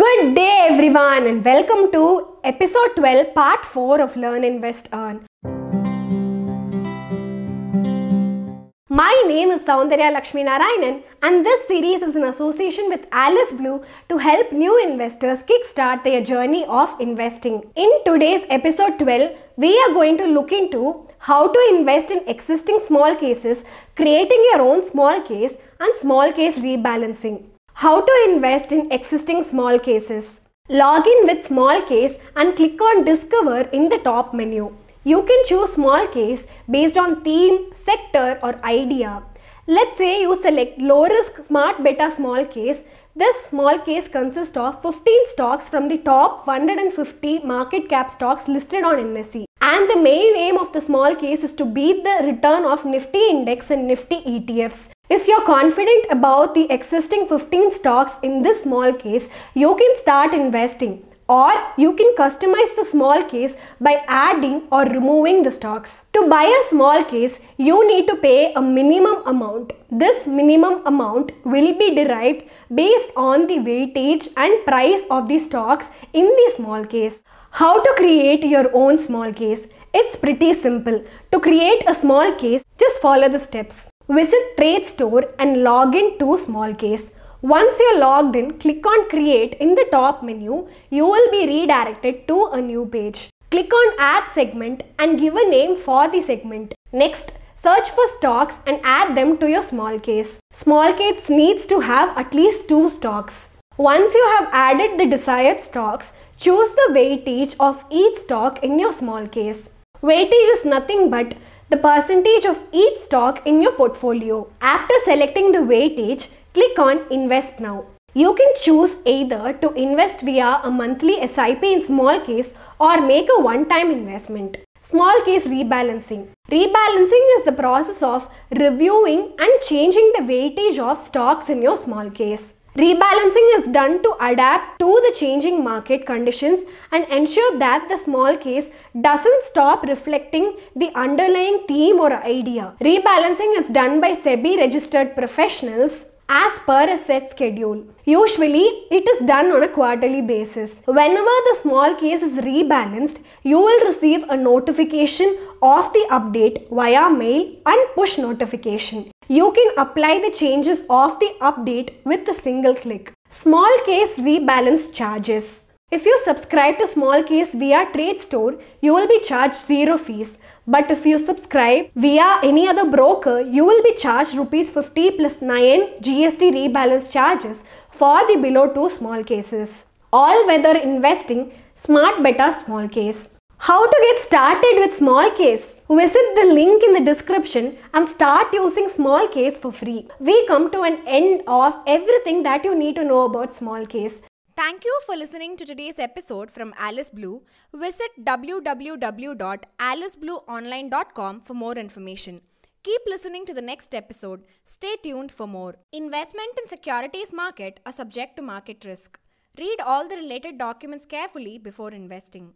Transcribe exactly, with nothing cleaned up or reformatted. Good day everyone and welcome to episode twelve part four of Learn, Invest, Earn. My name is Soundarya Lakshminarayanan and this series is in association with Alice Blue to help new investors kickstart their journey of investing. In today's episode twelve, we are going to look into how to invest in existing small cases, creating your own small case and small case rebalancing. How to invest in existing small cases. Log in with small case and click on discover in the top menu. You can choose small case based on theme, sector or idea. Let's say you select low risk smart beta small case. This small case consists of fifteen stocks from the top one hundred fifty market cap stocks listed on N S E. And the main aim of the small case is to beat the return of Nifty Index and Nifty E T Fs. If you're confident about the existing fifteen stocks in this small case, you can start investing, or you can customize the small case by adding or removing the stocks. To buy a small case, you need to pay a minimum amount. This minimum amount will be derived based on the weightage and price of the stocks in the small case. How to create your own small case? It's pretty simple. To create a small case, just follow the steps. Visit Trade Store and log in to small case. Once you're logged in, click on Create in the top menu. You will be redirected to a new page. Click on Add Segment and give a name for the segment. Next, search for stocks and add them to your small case. Small case needs to have at least two stocks. Once you have added the desired stocks, choose the weightage of each stock in your small case. Weightage is nothing but the percentage of each stock in your portfolio. After selecting the weightage, click on Invest Now. You can choose either to invest via a monthly S I P in small case or make a one-time investment. Small case rebalancing. Rebalancing is the process of reviewing and changing the weightage of stocks in your small case. Rebalancing is done to adapt to the changing market conditions and ensure that the small case doesn't stop reflecting the underlying theme or idea. Rebalancing is done by S E B I registered professionals as per a set schedule. Usually, it is done on a quarterly basis. Whenever the small case is rebalanced, you will receive a notification of the update via mail and push notification. You can apply the changes of the update with a single click. Small case rebalance charges. If you subscribe to small case via Trade Store, you will be charged zero fees. But if you subscribe via any other broker, you will be charged rupees fifty plus nine G S T rebalance charges for the below two small cases. All-Weather Investing, Smart Beta Small Case. How to get started with small case? Visit the link in the description and start using small case for free. We come to an end of everything that you need to know about small case. Thank you for listening to today's episode from Alice Blue. Visit w w w dot alice blue online dot com for more information. Keep listening to the next episode. Stay tuned for more. Investment in securities market are subject to market risk. Read all the related documents carefully before investing.